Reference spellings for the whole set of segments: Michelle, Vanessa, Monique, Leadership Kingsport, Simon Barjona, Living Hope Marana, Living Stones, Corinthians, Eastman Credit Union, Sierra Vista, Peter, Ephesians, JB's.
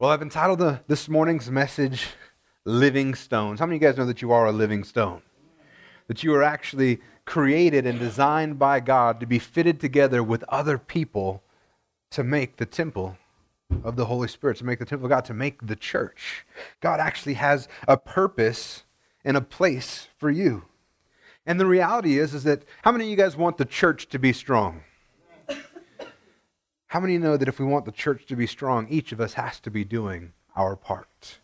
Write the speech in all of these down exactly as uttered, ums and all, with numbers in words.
Well, I've entitled the, this morning's message, Living Stones. How many of you guys know that you are a living stone? That you are actually created and designed by God to be fitted together with other people to make the temple of the Holy Spirit, to make the temple of God, to make the church. God actually has a purpose and a place for you. And the reality is, is that how many of you guys want the church to be strong? How many know that if we want the church to be strong, each of us has to be doing our part?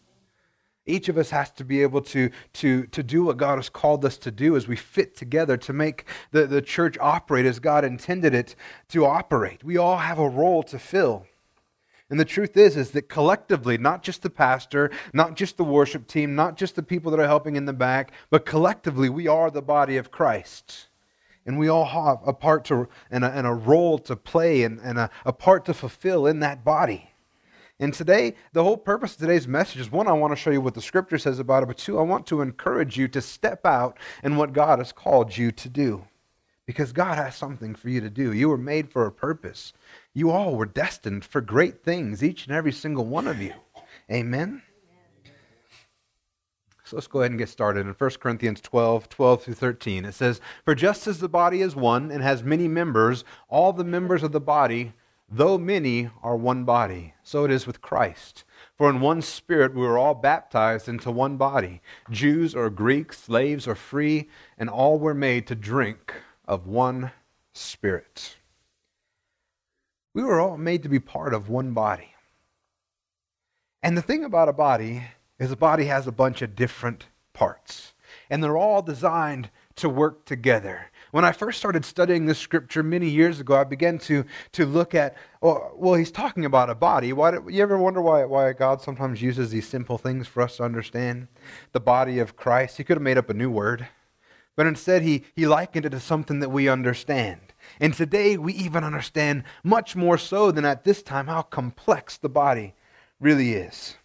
Each of us has to be able to, to, to do what God has called us to do as we fit together to make the, the church operate as God intended it to operate. We all have a role to fill. And the truth is, is that collectively, not just the pastor, not just the worship team, not just the people that are helping in the back, but collectively, we are the body of Christ. And we all have a part to and a, and a role to play and, and a, a part to fulfill in that body. And today, the whole purpose of today's message is, one, I want to show you what the Scripture says about it, but two, I want to encourage you to step out in what God has called you to do. Because God has something for you to do. You were made for a purpose. You all were destined for great things, each and every single one of you. Amen? So let's go ahead and get started. In First Corinthians twelve, twelve through thirteen, it says, "For just as the body is one and has many members, all the members of the body, though many, are one body, so it is with Christ. For in one Spirit we were all baptized into one body, Jews or Greeks, slaves or free, and all were made to drink of one Spirit." We were all made to be part of one body. And the thing about a body is a body has a bunch of different parts, and they're all designed to work together. When I first started studying this scripture many years ago, I began to, to look at, well, well, he's talking about a body. Why do, you ever wonder why, why God sometimes uses these simple things for us to understand? The body of Christ. He could have made up a new word, but instead he, he likened it to something that we understand. And today we even understand much more so than at this time how complex the body really is.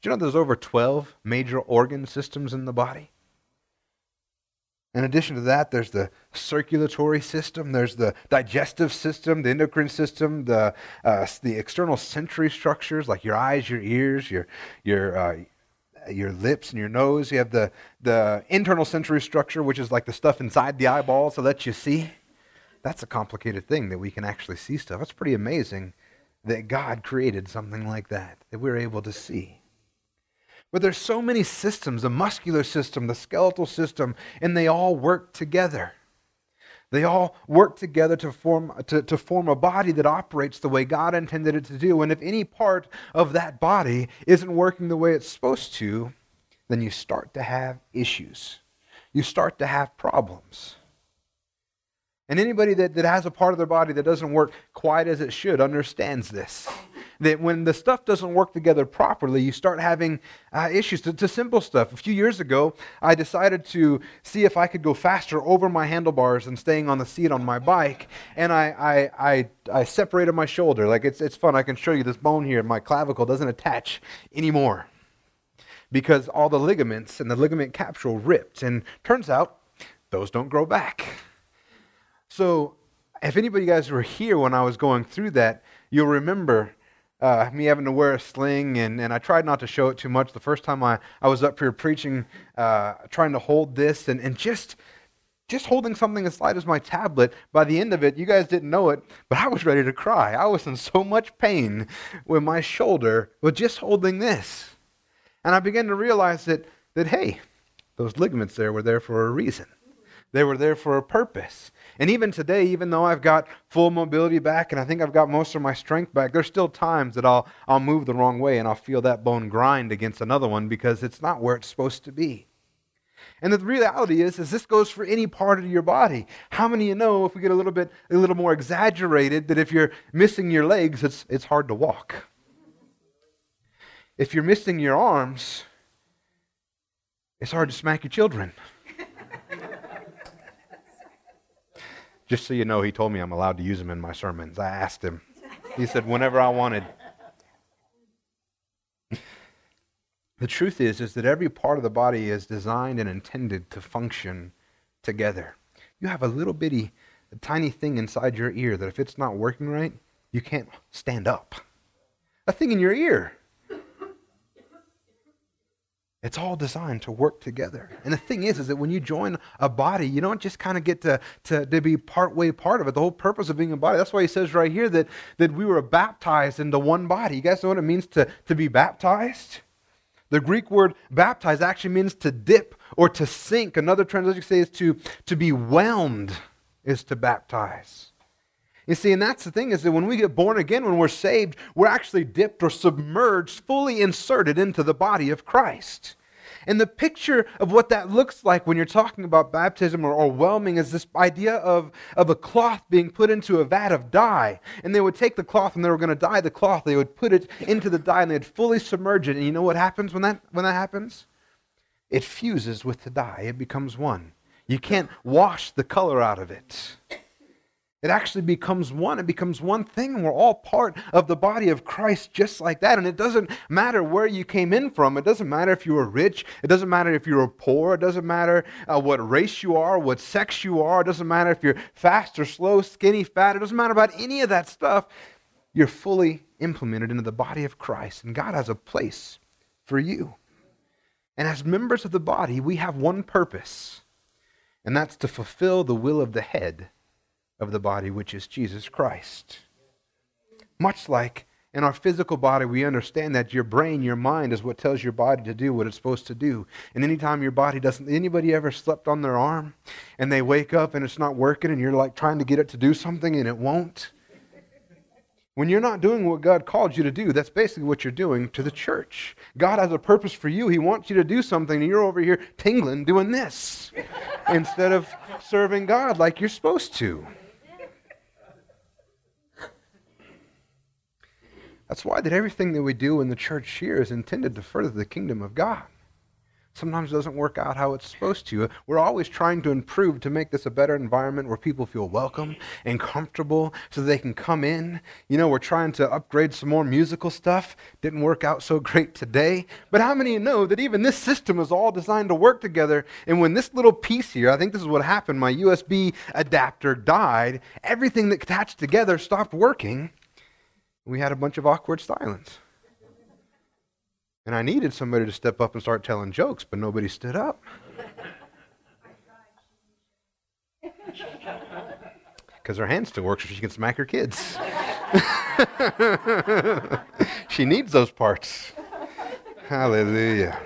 Do you know there's over twelve major organ systems in the body? In addition to that, there's the circulatory system, there's the digestive system, the endocrine system, the uh, the external sensory structures like your eyes, your ears, your your uh, your lips and your nose. You have the the internal sensory structure, which is like the stuff inside the eyeball to let you see. That's a complicated thing that we can actually see stuff. It's pretty amazing that God created something like that, that we're able to see. But there's so many systems, the muscular system, the skeletal system, and they all work together. They all work together to form, to, to form a body that operates the way God intended it to do. And if any part of that body isn't working the way it's supposed to, then you start to have issues. You start to have problems. And anybody that, that has a part of their body that doesn't work quite as it should understands this. That when the stuff doesn't work together properly, you start having uh, issues to, to simple stuff. A few years ago, I decided to see if I could go faster over my handlebars than staying on the seat on my bike, and I I, I I separated my shoulder. Like, it's it's fun. I can show you this bone here. My clavicle doesn't attach anymore because all the ligaments and the ligament capsule ripped, and turns out those don't grow back. So if anybody of you guys were here when I was going through that, you'll remember Uh, me having to wear a sling, and, and I tried not to show it too much. The first time I, I was up here preaching, uh, trying to hold this, and, and just just holding something as light as my tablet, by the end of it, you guys didn't know it, but I was ready to cry. I was in so much pain with my shoulder, with just holding this. And I began to realize that, that hey, those ligaments there were there for a reason. They were there for a purpose. And even today, even though I've got full mobility back and I think I've got most of my strength back, there's still times that I'll I'll move the wrong way and I'll feel that bone grind against another one because it's not where it's supposed to be. And the reality is, is this goes for any part of your body. How many of you know, if we get a little bit a little more exaggerated, that if you're missing your legs, it's it's hard to walk. If you're missing your arms, it's hard to smack your children. Just so you know, he told me I'm allowed to use them in my sermons. I asked him. He said, whenever I wanted. The truth is, is that every part of the body is designed and intended to function together. You have a little bitty, a tiny thing inside your ear that if it's not working right, you can't stand up. A thing in your ear. It's all designed to work together. And the thing is, is that when you join a body, you don't just kind of get to, to, to be part way part of it. The whole purpose of being a body, that's why he says right here that, that we were baptized into one body. You guys know what it means to, to be baptized? The Greek word baptize actually means to dip or to sink. Another translation says to, to be whelmed is to baptize. You see, and that's the thing is that when we get born again, when we're saved, we're actually dipped or submerged, fully inserted into the body of Christ. And the picture of what that looks like when you're talking about baptism or, or whelming is this idea of, of a cloth being put into a vat of dye. And they would take the cloth and they were going to dye the cloth. They would put it into the dye and they'd fully submerge it. And you know what happens when that, when that happens? It fuses with the dye. It becomes one. You can't wash the color out of it. It actually becomes one. It becomes one thing. We're all part of the body of Christ just like that. And it doesn't matter where you came in from. It doesn't matter if you were rich. It doesn't matter if you were poor. It doesn't matter uh, what race you are, what sex you are. It doesn't matter if you're fast or slow, skinny, fat. It doesn't matter about any of that stuff. You're fully implemented into the body of Christ. And God has a place for you. And as members of the body, we have one purpose. And that's to fulfill the will of the head of the body, which is Jesus Christ. Much like in our physical body, we understand that your brain, your mind is what tells your body to do what it's supposed to do. And anytime your body doesn't, anybody ever slept on their arm and they wake up and it's not working and you're like trying to get it to do something and it won't? When you're not doing what God called you to do, that's basically what you're doing to the church. God has a purpose for you. He wants you to do something, and you're over here tingling doing this instead of serving God like you're supposed to. That's why that everything that we do in the church here is intended to further the kingdom of God. Sometimes it doesn't work out how it's supposed to. We're always trying to improve to make this a better environment where people feel welcome and comfortable so they can come in. You know, we're trying to upgrade some more musical stuff. Didn't work out so great today. But how many of you know that even this system is all designed to work together? And when this little piece here, I think this is what happened, my U S B adapter died. Everything that attached together stopped working. We had a bunch of awkward silence. And I needed somebody to step up and start telling jokes, but nobody stood up. Because her hand still works so she can smack her kids. She needs those parts. Hallelujah.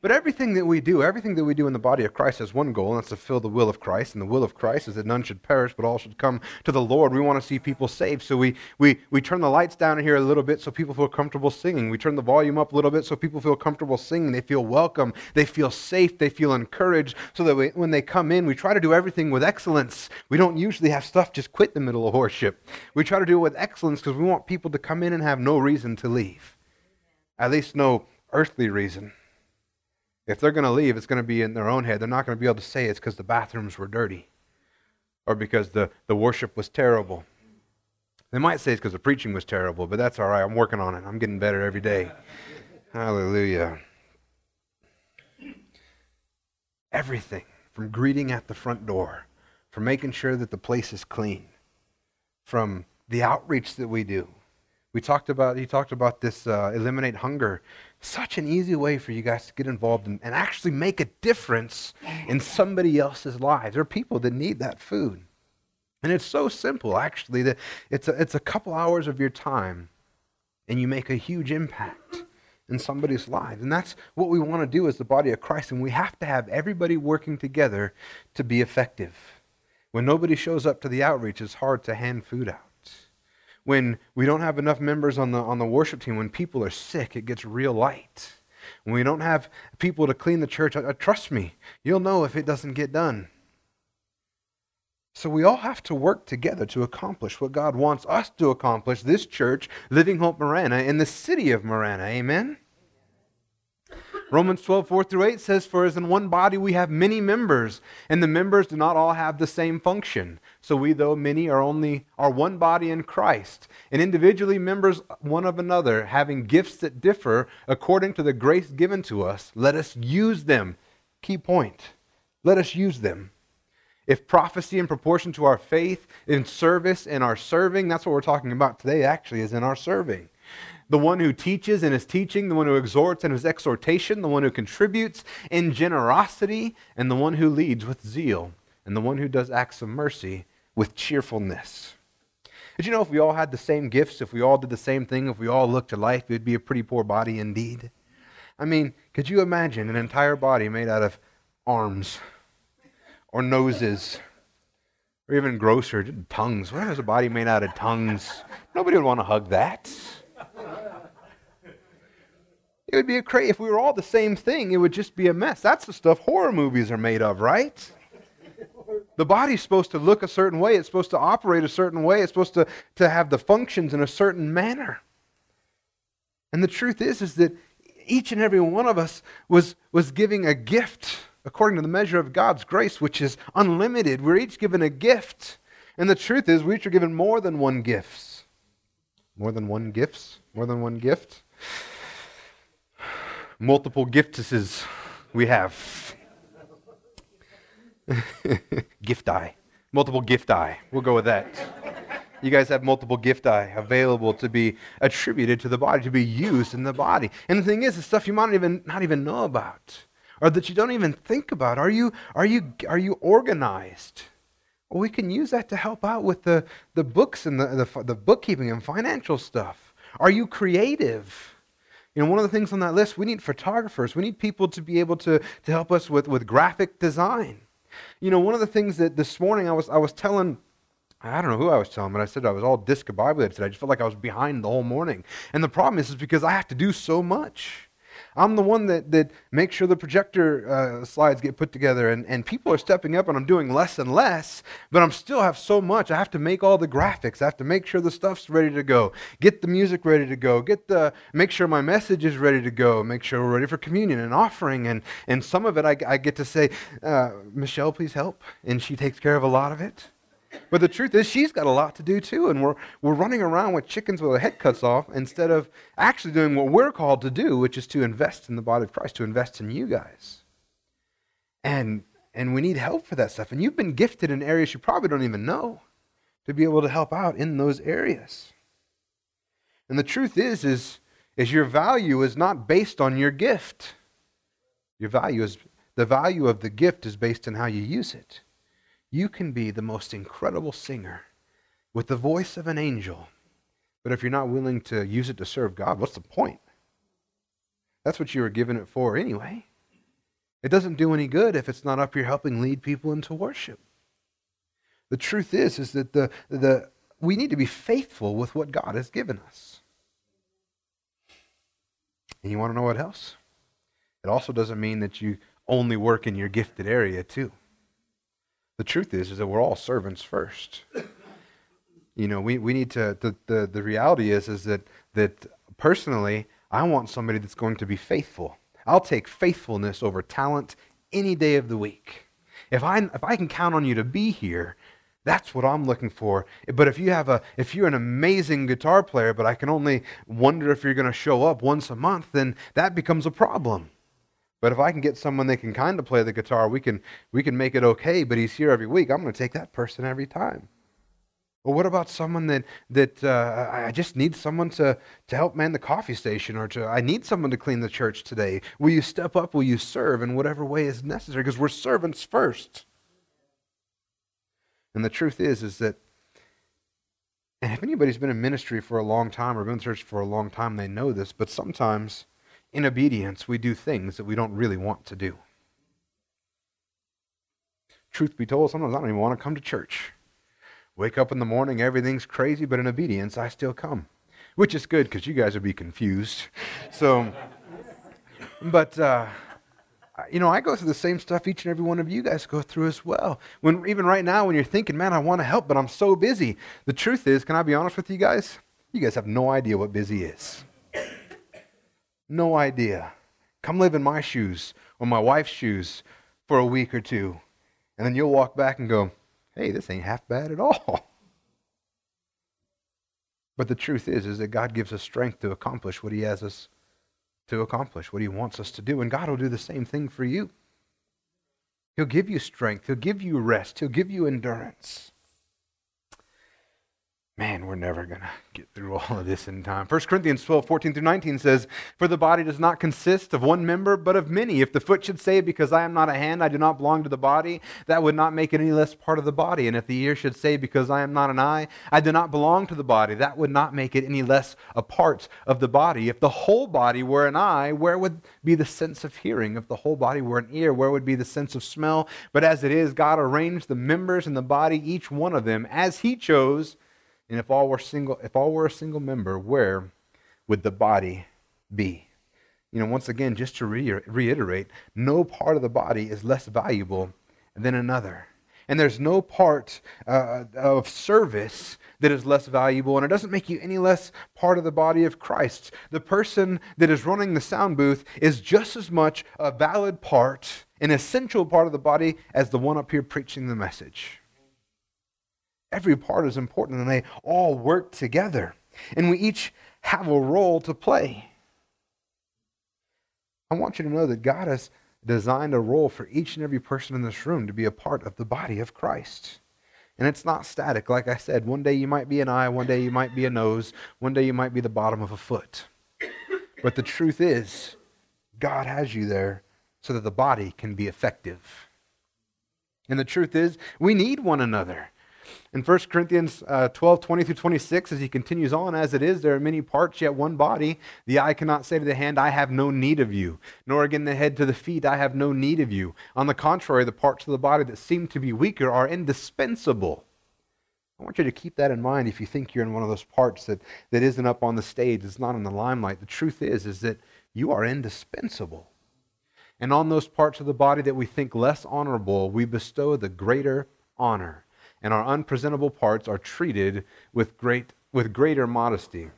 But everything that we do, everything that we do in the body of Christ has one goal, and that's to fulfill the will of Christ. And the will of Christ is that none should perish, but all should come to the Lord. We want to see people saved, so we we we turn the lights down here a little bit so people feel comfortable singing. We turn the volume up a little bit so people feel comfortable singing. They feel welcome. They feel safe. They feel encouraged. So that we, when they come in, we try to do everything with excellence. We don't usually have stuff just quit in the middle of worship. We try to do it with excellence because we want people to come in and have no reason to leave. At least no earthly reason. If they're going to leave, it's going to be in their own head. They're not going to be able to say it's because the bathrooms were dirty or because the, the worship was terrible. They might say it's because the preaching was terrible, but that's all right. I'm working on it. I'm getting better every day. Hallelujah. Everything from greeting at the front door, from making sure that the place is clean, from the outreach that we do. We talked about, he talked about this uh, eliminate hunger. Such an easy way for you guys to get involved in, and actually make a difference in somebody else's lives. There are people that need that food. And it's so simple, actually, that it's a, it's a couple hours of your time and you make a huge impact in somebody's lives. And that's what we want to do as the body of Christ. And we have to have everybody working together to be effective. When nobody shows up to the outreach, it's hard to hand food out. When we don't have enough members on the on the worship team, when people are sick, it gets real light. When we don't have people to clean the church, uh, trust me, you'll know if it doesn't get done. So we all have to work together to accomplish what God wants us to accomplish, this church, Living Hope Marana, in the city of Marana. Amen? Romans twelve, four through eight says, "For as in one body we have many members, and the members do not all have the same function. So we, though many, are only are one body in Christ, and individually members one of another, having gifts that differ according to the grace given to us. Let us use them." Key point. Let us use them. If prophecy in proportion to our faith, in service, in our serving, that's what we're talking about today actually, is in our serving. the one who teaches in his teaching, the one who exhorts in his exhortation, the one who contributes in generosity, and the one who leads with zeal, and the one who does acts of mercy with cheerfulness. Did you know if we all had the same gifts, if we all did the same thing, if we all looked alike, it would be a pretty poor body indeed? I mean, could you imagine an entire body made out of arms or noses or even grosser, tongues? What is a body made out of tongues? Nobody would want to hug that. It would be a crazy, if we were all the same thing, it would just be a mess. That's the stuff horror movies are made of, right? The body's supposed to look a certain way. It's supposed to operate a certain way. It's supposed to, to have the functions in a certain manner. And the truth is, is that each and every one of us was, was giving a gift according to the measure of God's grace, which is unlimited. We're each given a gift. And the truth is, we each are given more than one gift. More than one gifts? More than one gift? Multiple giftuses we have. Gifti. Multiple gifti. We'll go with that. You guys have multiple gifti available to be attributed to the body, to be used in the body. And the thing is, the stuff you might not even, not even know about, or that you don't even think about. Are you, are you, are you organized? Well, we can use that to help out with the, the books and the, the, the bookkeeping and financial stuff. Are you creative? You know, one of the things on that list, we need photographers. We need people to be able to, to help us with, with graphic design. You know, one of the things that this morning I was I was telling, I don't know who I was telling, but I said I was all discombobulated today. I just felt like I was behind the whole morning. And the problem is, is because I have to do so much. I'm the one that, that makes sure the projector uh, slides get put together, and, and people are stepping up, and I'm doing less and less, but I'm still have so much. I have to make all the graphics. I have to make sure the stuff's ready to go, get the music ready to go, get the make sure my message is ready to go, make sure we're ready for communion and offering, and, and some of it I, I get to say, uh, Michelle, please help, and she takes care of a lot of it. But the truth is, she's got a lot to do too, and we're we're running around with chickens with our head cuts off instead of actually doing what we're called to do, which is to invest in the body of Christ, to invest in you guys. And and we need help for that stuff. And you've been gifted in areas you probably don't even know to be able to help out in those areas. And the truth is, is, is your value is not based on your gift. Your value is the value of the gift is based on how you use it. You can be the most incredible singer with the voice of an angel, but if you're not willing to use it to serve God, what's the point? That's what you were given it for anyway. It doesn't do any good if it's not up here helping lead people into worship. The truth is, is that the, the, we need to be faithful with what God has given us. And you want to know what else? It also doesn't mean that you only work in your gifted area too. The truth is, is that we're all servants first. You know, we, we need to, the, the, the reality is, is that, that personally, I want somebody that's going to be faithful. I'll take faithfulness over talent any day of the week. If I, if I can count on you to be here, that's what I'm looking for. But if you have a, if you're an amazing guitar player, but I can only wonder if you're going to show up once a month, then that becomes a problem. But if I can get someone that can kind of play the guitar, we can we can make it okay, but he's here every week. I'm going to take that person every time. Or what about someone that, that uh, I just need someone to, to help man the coffee station, or to I need someone to clean the church today. Will you step up? Will you serve in whatever way is necessary? Because we're servants first. And the truth is, is that, and if anybody's been in ministry for a long time or been in church for a long time, they know this, but sometimes in obedience, we do things that we don't really want to do. Truth be told, sometimes I don't even want to come to church. Wake up in the morning, everything's crazy, but in obedience, I still come. Which is good, because you guys would be confused. So, but, uh, you know, I go through the same stuff each and every one of you guys go through as well. When even right now, when you're thinking, man, I want to help, but I'm so busy. The truth is, can I be honest with you guys? You guys have no idea what busy is. No idea. Come live in my shoes or my wife's shoes for a week or two. And then you'll walk back and go, hey, this ain't half bad at all. But the truth is, is that God gives us strength to accomplish what he has us to accomplish, what he wants us to do. And God will do the same thing for you. He'll give you strength. He'll give you rest. He'll give you endurance. man, we're never going to get through all of this in time. First Corinthians twelve, fourteen through nineteen says, "For the body does not consist of one member, but of many. If the foot should say, because I am not a hand, I do not belong to the body, that would not make it any less part of the body. And if the ear should say, because I am not an eye, I do not belong to the body, that would not make it any less a part of the body. If the whole body were an eye, where would be the sense of hearing? If the whole body were an ear, where would be the sense of smell? But as it is, God arranged the members in the body, each one of them, as He chose. And if all were single, if all were a single member, where would the body be?" You know, once again, just to re- reiterate, no part of the body is less valuable than another. And there's no part uh, of service that is less valuable, and it doesn't make you any less part of the body of Christ. The person that is running the sound booth is just as much a valid part, an essential part of the body, as the one up here preaching the message. Every part is important, and they all work together. And we each have a role to play. I want you to know that God has designed a role for each and every person in this room to be a part of the body of Christ. And it's not static. Like I said, one day you might be an eye, one day you might be a nose, one day you might be the bottom of a foot. But the truth is, God has you there so that the body can be effective. And the truth is, we need one another. In First Corinthians uh, twelve, twenty through twenty-six, as he continues on, "As it is, there are many parts, yet one body. The eye cannot say to the hand, I have no need of you. Nor again the head to the feet, I have no need of you. On the contrary, the parts of the body that seem to be weaker are indispensable." I want you to keep that in mind if you think you're in one of those parts that, that isn't up on the stage, it's not in the limelight. The truth is, is that you are indispensable. And on those parts of the body that we think less honorable, we bestow the greater honor. And our unpresentable parts are treated with great with greater modesty,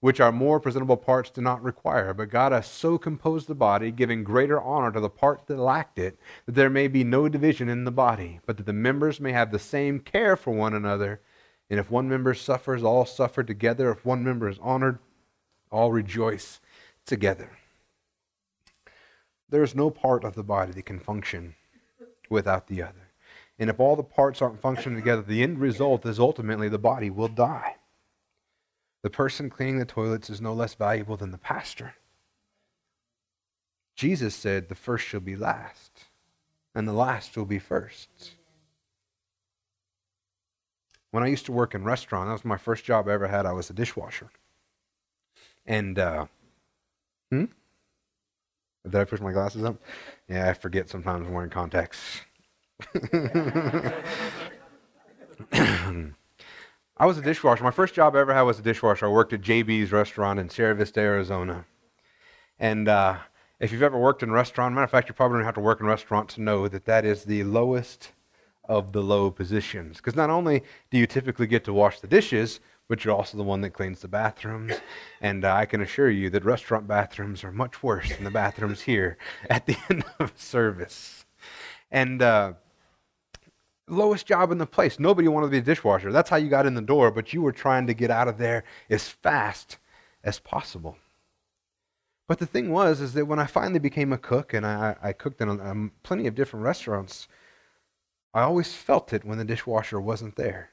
which our more presentable parts do not require. But God has so composed the body, giving greater honor to the part that lacked it, that there may be no division in the body, but that the members may have the same care for one another. And if one member suffers, all suffer together. If one member is honored, all rejoice together. There is no part of the body that can function without the other. And if all the parts aren't functioning together, the end result is ultimately the body will die. The person cleaning the toilets is no less valuable than the pastor. Jesus said, "The first shall be last, and the last will be first." When I used to work in a restaurant, that was my first job I ever had. I was a dishwasher. And, uh, hmm? Did I push my glasses up? Yeah, I forget sometimes I'm wearing contacts. I was a dishwasher. My first job I ever had was a dishwasher. I worked at J B's restaurant in Sierra Vista, Arizona. And uh, if you've ever worked in a restaurant, matter of fact, you probably don't have to work in restaurants to know that that is the lowest of the low positions. Because not only do you typically get to wash the dishes, but you're also the one that cleans the bathrooms. And uh, I can assure you that restaurant bathrooms are much worse than the bathrooms here at the end of service. And uh, lowest job in the place. Nobody wanted to be a dishwasher. That's how you got in the door, but you were trying to get out of there as fast as possible. But the thing was, is that when I finally became a cook, and I, I cooked in um, plenty of different restaurants, I always felt it when the dishwasher wasn't there.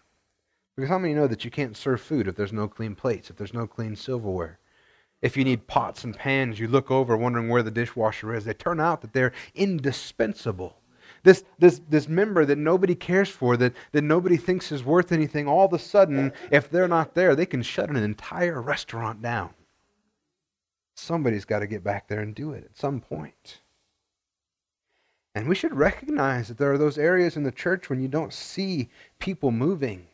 Because how many know that you can't serve food if there's no clean plates, if there's no clean silverware? If you need pots and pans, you look over wondering where the dishwasher is. They turn out that they're indispensable. This this this member that nobody cares for, that, that nobody thinks is worth anything, all of a sudden, if they're not there, they can shut an entire restaurant down. Somebody's got to get back there and do it at some point. And we should recognize that there are those areas in the church when you don't see people moving,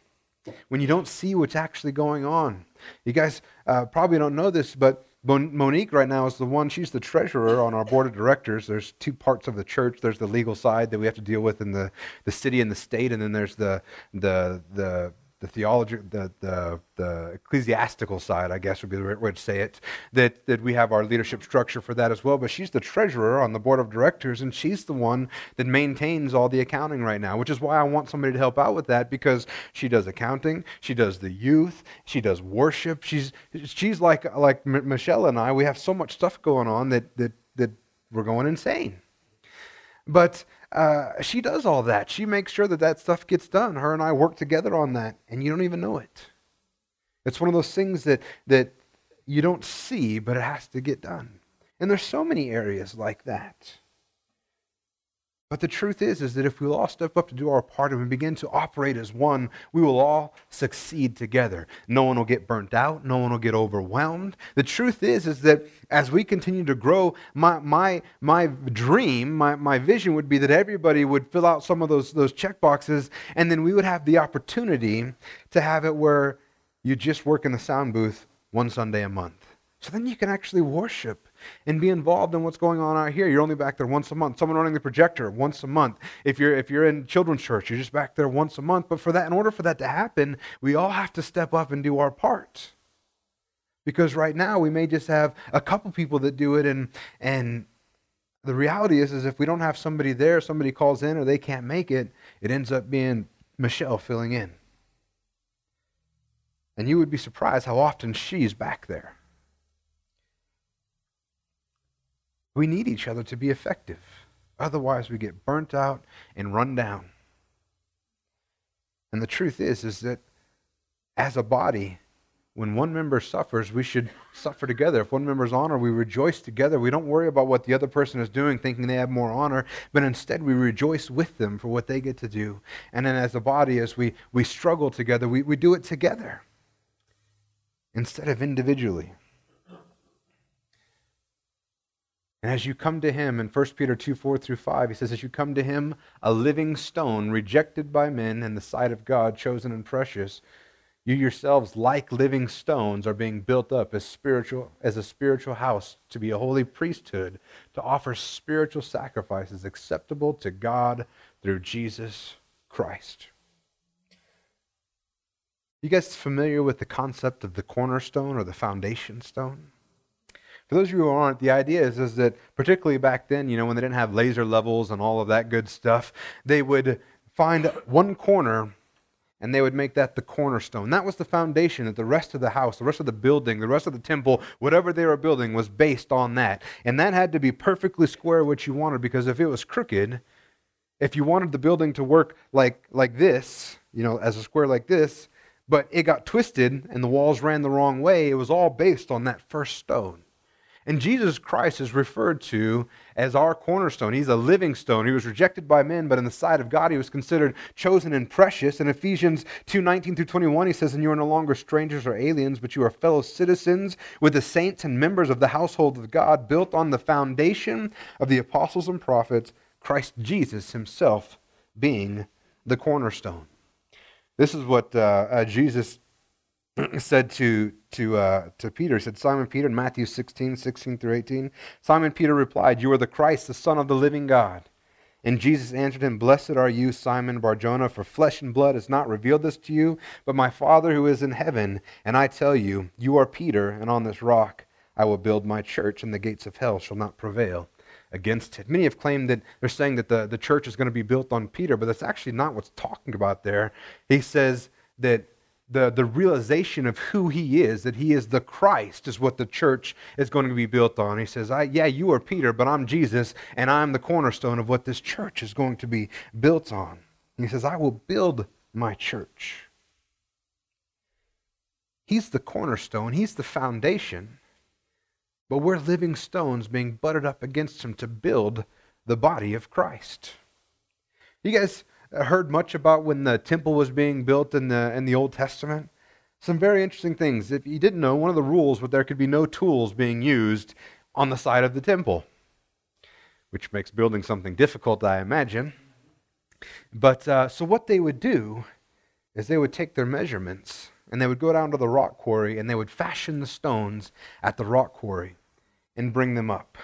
when you don't see what's actually going on. You guys uh, probably don't know this, but Monique right now is the one, she's the treasurer on our board of directors. There's two parts of the church. There's the legal side that we have to deal with in the, the city and the state, and then there's the the the, the theology, the, the the ecclesiastical side, I guess would be the right way to say it, that, that we have our leadership structure for that as well. But she's the treasurer on the board of directors, and she's the one that maintains all the accounting right now, which is why I want somebody to help out with that, because she does accounting, she does the youth, she does worship. She's she's like like Michelle and I. We have so much stuff going on that that, that we're going insane. But uh, she does all that. She makes sure that that stuff gets done. Her and I work together on that, and you don't even know it. It's one of those things that, that you don't see, but it has to get done. And there's so many areas like that. But the truth is, is that if we all step up to do our part and we begin to operate as one, we will all succeed together. No one will get burnt out. No one will get overwhelmed. The truth is, is that as we continue to grow, my my my dream, my, my vision would be that everybody would fill out some of those, those check boxes, and then we would have the opportunity to have it where you just work in the sound booth one Sunday a month. So then you can actually worship and be involved in what's going on out here. You're only back there once a month. Someone running the projector once a month. If you're if you're in children's church, you're just back there once a month. But for that, in order for that to happen, we all have to step up and do our part. Because right now we may just have a couple people that do it, and and the reality is, is if we don't have somebody there, somebody calls in or they can't make it, it ends up being Michelle filling in. And you would be surprised how often she's back there. We need each other to be effective. Otherwise, we get burnt out and run down. And the truth is, is that as a body, when one member suffers, we should suffer together. If one member's honor, we rejoice together. We don't worry about what the other person is doing, thinking they have more honor, but instead we rejoice with them for what they get to do. And then as a body, as we, we struggle together, we, we do it together instead of individually. And as you come to him, in First Peter two, four through five, he says, as you come to him, a living stone rejected by men in the sight of God, chosen and precious, you yourselves, like living stones, are being built up as spiritual, as a spiritual house, to be a holy priesthood, to offer spiritual sacrifices acceptable to God through Jesus Christ. You guys familiar with the concept of the cornerstone or the foundation stone? For those of you who aren't, the idea is, is that particularly back then, you know, when they didn't have laser levels and all of that good stuff, they would find one corner and they would make that the cornerstone. That was the foundation that the rest of the house, the rest of the building, the rest of the temple, whatever they were building was based on that. And that had to be perfectly square what you wanted, because if it was crooked, if you wanted the building to work like, like this, you know, as a square like this, but it got twisted and the walls ran the wrong way, it was all based on that first stone. And Jesus Christ is referred to as our cornerstone. He's a living stone. He was rejected by men, but in the sight of God, he was considered chosen and precious. In Ephesians two, nineteen through twenty-one, he says, and you are no longer strangers or aliens, but you are fellow citizens with the saints and members of the household of God, built on the foundation of the apostles and prophets, Christ Jesus himself being the cornerstone. This is what uh, uh, Jesus said to to uh, to Peter. He said, Simon Peter, in Matthew sixteen, sixteen through eighteen, Simon Peter replied, you are the Christ, the Son of the living God. And Jesus answered him, blessed are you, Simon Barjona, for flesh and blood has not revealed this to you, but my Father who is in heaven. And I tell you, you are Peter, and on this rock I will build my church, and the gates of hell shall not prevail against it. Many have claimed that they're saying that the, the church is going to be built on Peter, but that's actually not what's talking about there. He says that The, the realization of who he is, that he is the Christ, is what the church is going to be built on. He says, I, yeah, you are Peter, but I'm Jesus, and I'm the cornerstone of what this church is going to be built on. And he says, I will build my church. He's the cornerstone. He's the foundation. But we're living stones being butted up against him to build the body of Christ. You guys heard much about when the temple was being built in the in the Old Testament? Some very interesting things. If you didn't know, one of the rules was there could be no tools being used on the side of the temple, which makes building something difficult, I imagine. But uh, so what they would do is they would take their measurements and they would go down to the rock quarry and they would fashion the stones at the rock quarry and bring them up.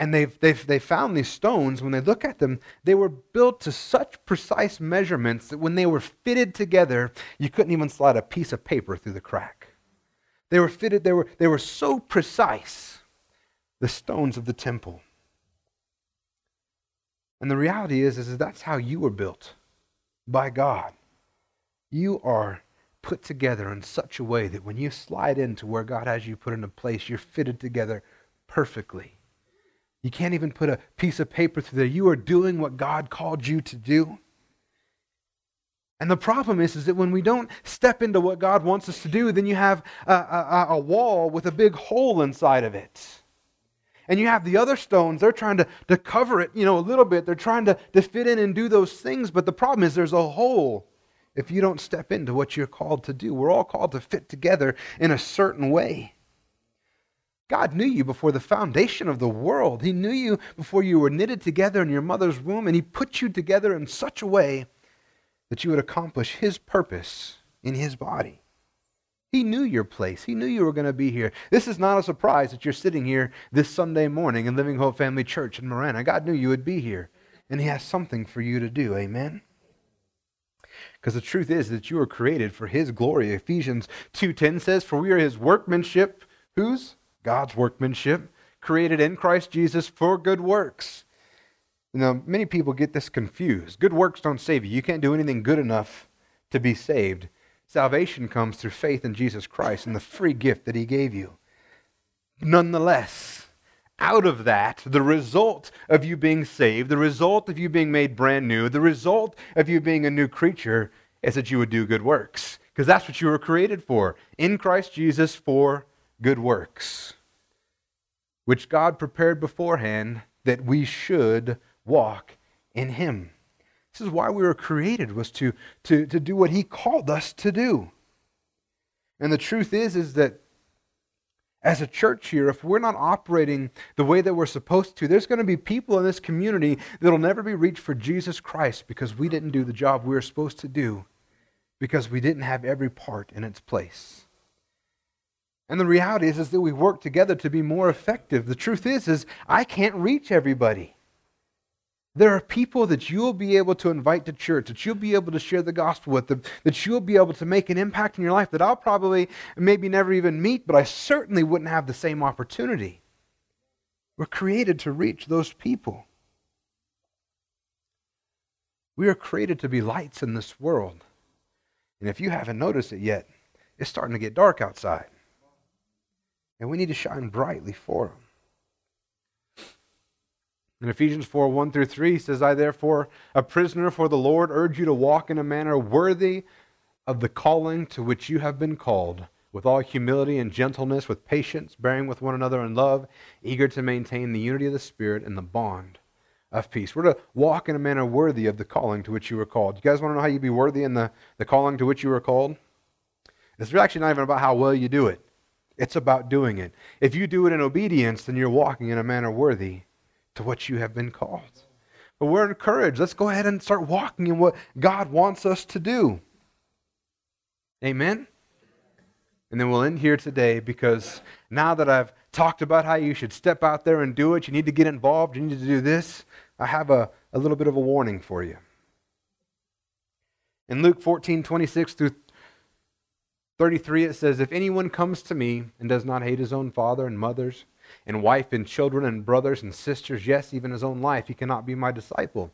And they've, they've, they found these stones. When they look at them, they were built to such precise measurements that when they were fitted together, you couldn't even slide a piece of paper through the crack. They were fitted, they were, they were so precise, the stones of the temple. And the reality is, is that that's how you were built by God. You are put together in such a way that when you slide into where God has you put into place, you're fitted together perfectly. You can't even put a piece of paper through there. You are doing what God called you to do. And the problem is, is that when we don't step into what God wants us to do, then you have a, a, a wall with a big hole inside of it. And you have the other stones, they're trying to, to cover it, you know, a little bit. They're trying to, to fit in and do those things, but the problem is there's a hole if you don't step into what you're called to do. We're all called to fit together in a certain way. God knew you before the foundation of the world. He knew you before you were knitted together in your mother's womb, and He put you together in such a way that you would accomplish His purpose in His body. He knew your place. He knew you were going to be here. This is not a surprise that you're sitting here this Sunday morning in Living Hope Family Church in Marana. God knew you would be here, and He has something for you to do. Amen? Because the truth is that you were created for His glory. Ephesians two ten says, "For we are His workmanship." Whose? God's workmanship, created in Christ Jesus for good works. You know, many people get this confused. Good works don't save you. You can't do anything good enough to be saved. Salvation comes through faith in Jesus Christ and the free gift that He gave you. Nonetheless, out of that, the result of you being saved, the result of you being made brand new, the result of you being a new creature is that you would do good works, because that's what you were created for, in Christ Jesus for good works, which God prepared beforehand that we should walk in Him. This is why we were created, was to, to, to do what He called us to do. And the truth is, is that as a church here, if we're not operating the way that we're supposed to, there's going to be people in this community that'll never be reached for Jesus Christ because we didn't do the job we were supposed to do, because we didn't have every part in its place. And the reality is, is that we work together to be more effective. The truth is, is I can't reach everybody. There are people that you'll be able to invite to church, that you'll be able to share the gospel with, them, that you'll be able to make an impact in your life that I'll probably maybe never even meet, but I certainly wouldn't have the same opportunity. We're created to reach those people. We are created to be lights in this world. And if you haven't noticed it yet, it's starting to get dark outside. And we need to shine brightly for Him. In Ephesians four, one through three says, "I therefore, a prisoner for the Lord, urge you to walk in a manner worthy of the calling to which you have been called, with all humility and gentleness, with patience, bearing with one another in love, eager to maintain the unity of the Spirit and the bond of peace." We're to walk in a manner worthy of the calling to which you were called. You guys want to know how you'd be worthy in the, the calling to which you were called? It's actually not even about how well you do it. It's about doing it. If you do it in obedience, then you're walking in a manner worthy to what you have been called. But we're encouraged. Let's go ahead and start walking in what God wants us to do. Amen? And then we'll end here today, because now that I've talked about how you should step out there and do it, you need to get involved, you need to do this, I have a, a little bit of a warning for you. In Luke fourteen, twenty-six through thirty-three, it says, "If anyone comes to me and does not hate his own father and mothers and wife and children and brothers and sisters, yes, even his own life, he cannot be my disciple.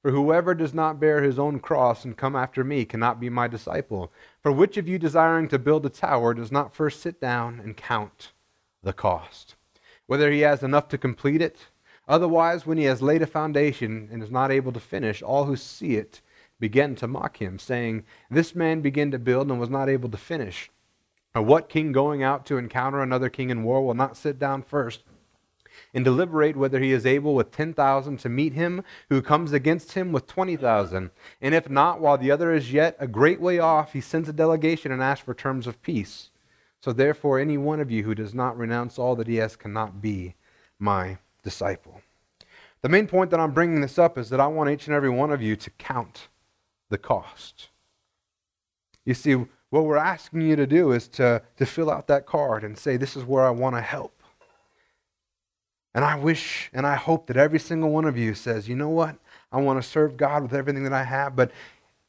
For whoever does not bear his own cross and come after me cannot be my disciple. For which of you, desiring to build a tower, does not first sit down and count the cost, whether he has enough to complete it? Otherwise, when he has laid a foundation and is not able to finish, all who see it began to mock him, saying, 'This man began to build and was not able to finish.' Or what king going out to encounter another king in war will not sit down first and deliberate whether he is able with ten thousand to meet him who comes against him with twenty thousand? And if not, while the other is yet a great way off, he sends a delegation and asks for terms of peace. So therefore, any one of you who does not renounce all that he has cannot be my disciple." The main point that I'm bringing this up is that I want each and every one of you to count the cost. You see, what we're asking you to do is to, to fill out that card and say, this is where I want to help. And I wish and I hope that every single one of you says, you know what? I want to serve God with everything that I have. But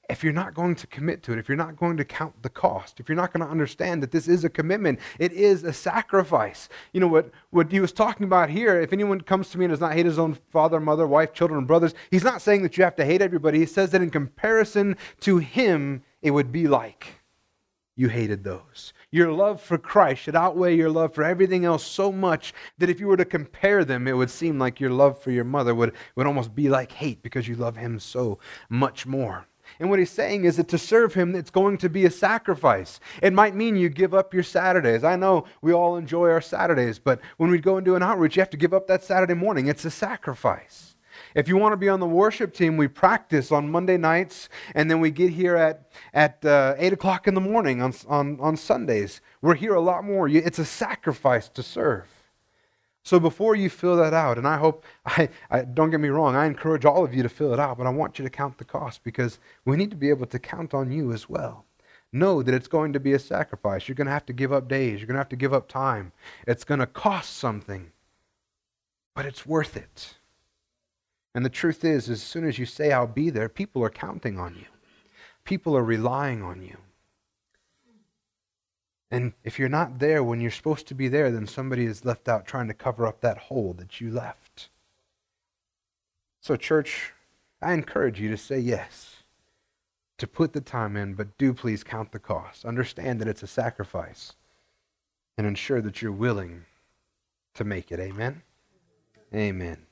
if you're not going to commit to it, if you're not going to count the cost, if you're not going to understand that this is a commitment, it is a sacrifice. You know what, what he was talking about here, if anyone comes to me and does not hate his own father, mother, wife, children, and brothers, he's not saying that you have to hate everybody. He says that in comparison to him, it would be like you hated those. Your love for Christ should outweigh your love for everything else so much that if you were to compare them, it would seem like your love for your mother would, would almost be like hate, because you love him so much more. And what he's saying is that to serve him, it's going to be a sacrifice. It might mean you give up your Saturdays. I know we all enjoy our Saturdays, but when we go and do an outreach, you have to give up that Saturday morning. It's a sacrifice. If you want to be on the worship team, we practice on Monday nights, and then we get here at, at uh, eight o'clock in the morning on, on, on Sundays. We're here a lot more. It's a sacrifice to serve. So before you fill that out, and I hope, I, I don't get me wrong, I encourage all of you to fill it out, but I want you to count the cost because we need to be able to count on you as well. Know that it's going to be a sacrifice. You're going to have to give up days. You're going to have to give up time. It's going to cost something, but it's worth it. And the truth is, as soon as you say, I'll be there, people are counting on you. People are relying on you. And if you're not there when you're supposed to be there, then somebody is left out trying to cover up that hole that you left. So church, I encourage you to say yes, to put the time in, but do please count the cost. Understand that it's a sacrifice and ensure that you're willing to make it. Amen? Amen.